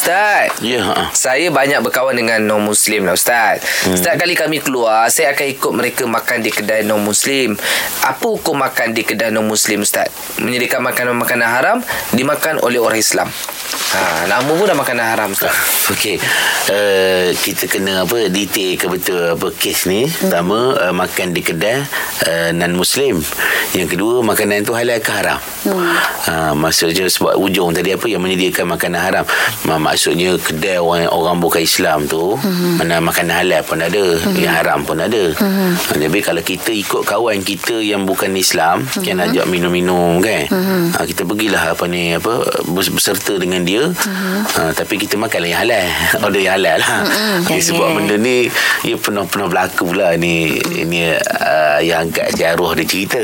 Ustaz, saya banyak berkawan dengan non-Muslim lah Ustaz. Setiap kali kami keluar, saya akan ikut mereka makan di kedai non-Muslim. Apa hukum makan di kedai non-Muslim Ustaz? Menyediakan makanan-makanan haram dimakan oleh orang Islam. Nama pun dah makanan haram Ustaz. Okey, kita kena detail ke betul apa kes ni. Pertama, makan di kedai non-Muslim. Yang kedua, makanan tu halal ke haram? Maksudnya sebab ujung tadi apa, yang menyediakan makanan haram, maksudnya kedai orang bukan Islam tu, mana makanan halal pun ada, yang haram pun ada. Jadi kalau kita ikut kawan kita yang bukan Islam, yang ajak minum-minum kan, kita pergilah berserta dengan dia, tapi kita makan yang halal, order yang halal lah. Sebab benda ni ia pernah berlaku pula ni, yang angkat si Arwah dia cerita.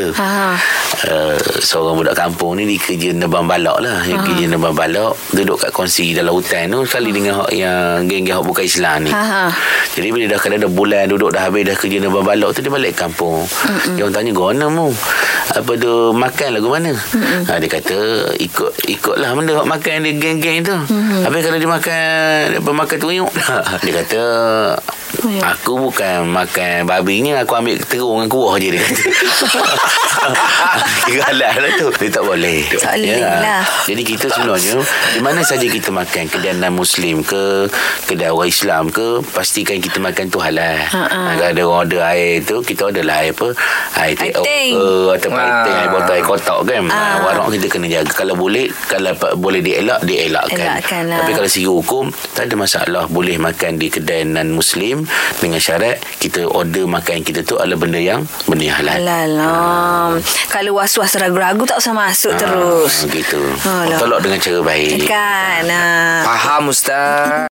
Seorang budak kampung ni dikerja nebang balak lah. Yang kerja nebang balak, duduk kat kongsi dalam hutan tu, sekali dengan yang geng-geng bukan Islam ni. Jadi bila dah kadang dah bulan duduk dah habis, dah kerja nebang balak tu, dia balik kampung. Dia orang tanya, "Gona mu? Apa tu makan lagu mana?" Dia kata, ikutlah benda hok makan dia geng-geng tu. Habis kalau dia makan tuyuk, dia kata, "Aku bukan makan babi ni, aku ambil terung dengan kuah je," dia kata. Dia galak lah tu. Dia tak boleh. Jadi kita sebenarnya, di mana saja kita makan, kedai non-Muslim ke, kedai orang Islam ke, pastikan kita makan tu halal. Kalau ada orang order air tu, kita order lah air apa, air teh atau paiting, air botol, air kotak kan. Warak kita kena jaga. Kalau boleh, kalau boleh dielak, dielakkan. Tapi kalau segi hukum, tak ada masalah. Boleh makan di kedai non-Muslim dengan syarat kita order makan kita tu adalah benda yang halal. Kalau was-was ragu-ragu, tak usah masuk terus. Begitu. Tolak dengan cara baik. Kan. Faham Ustaz.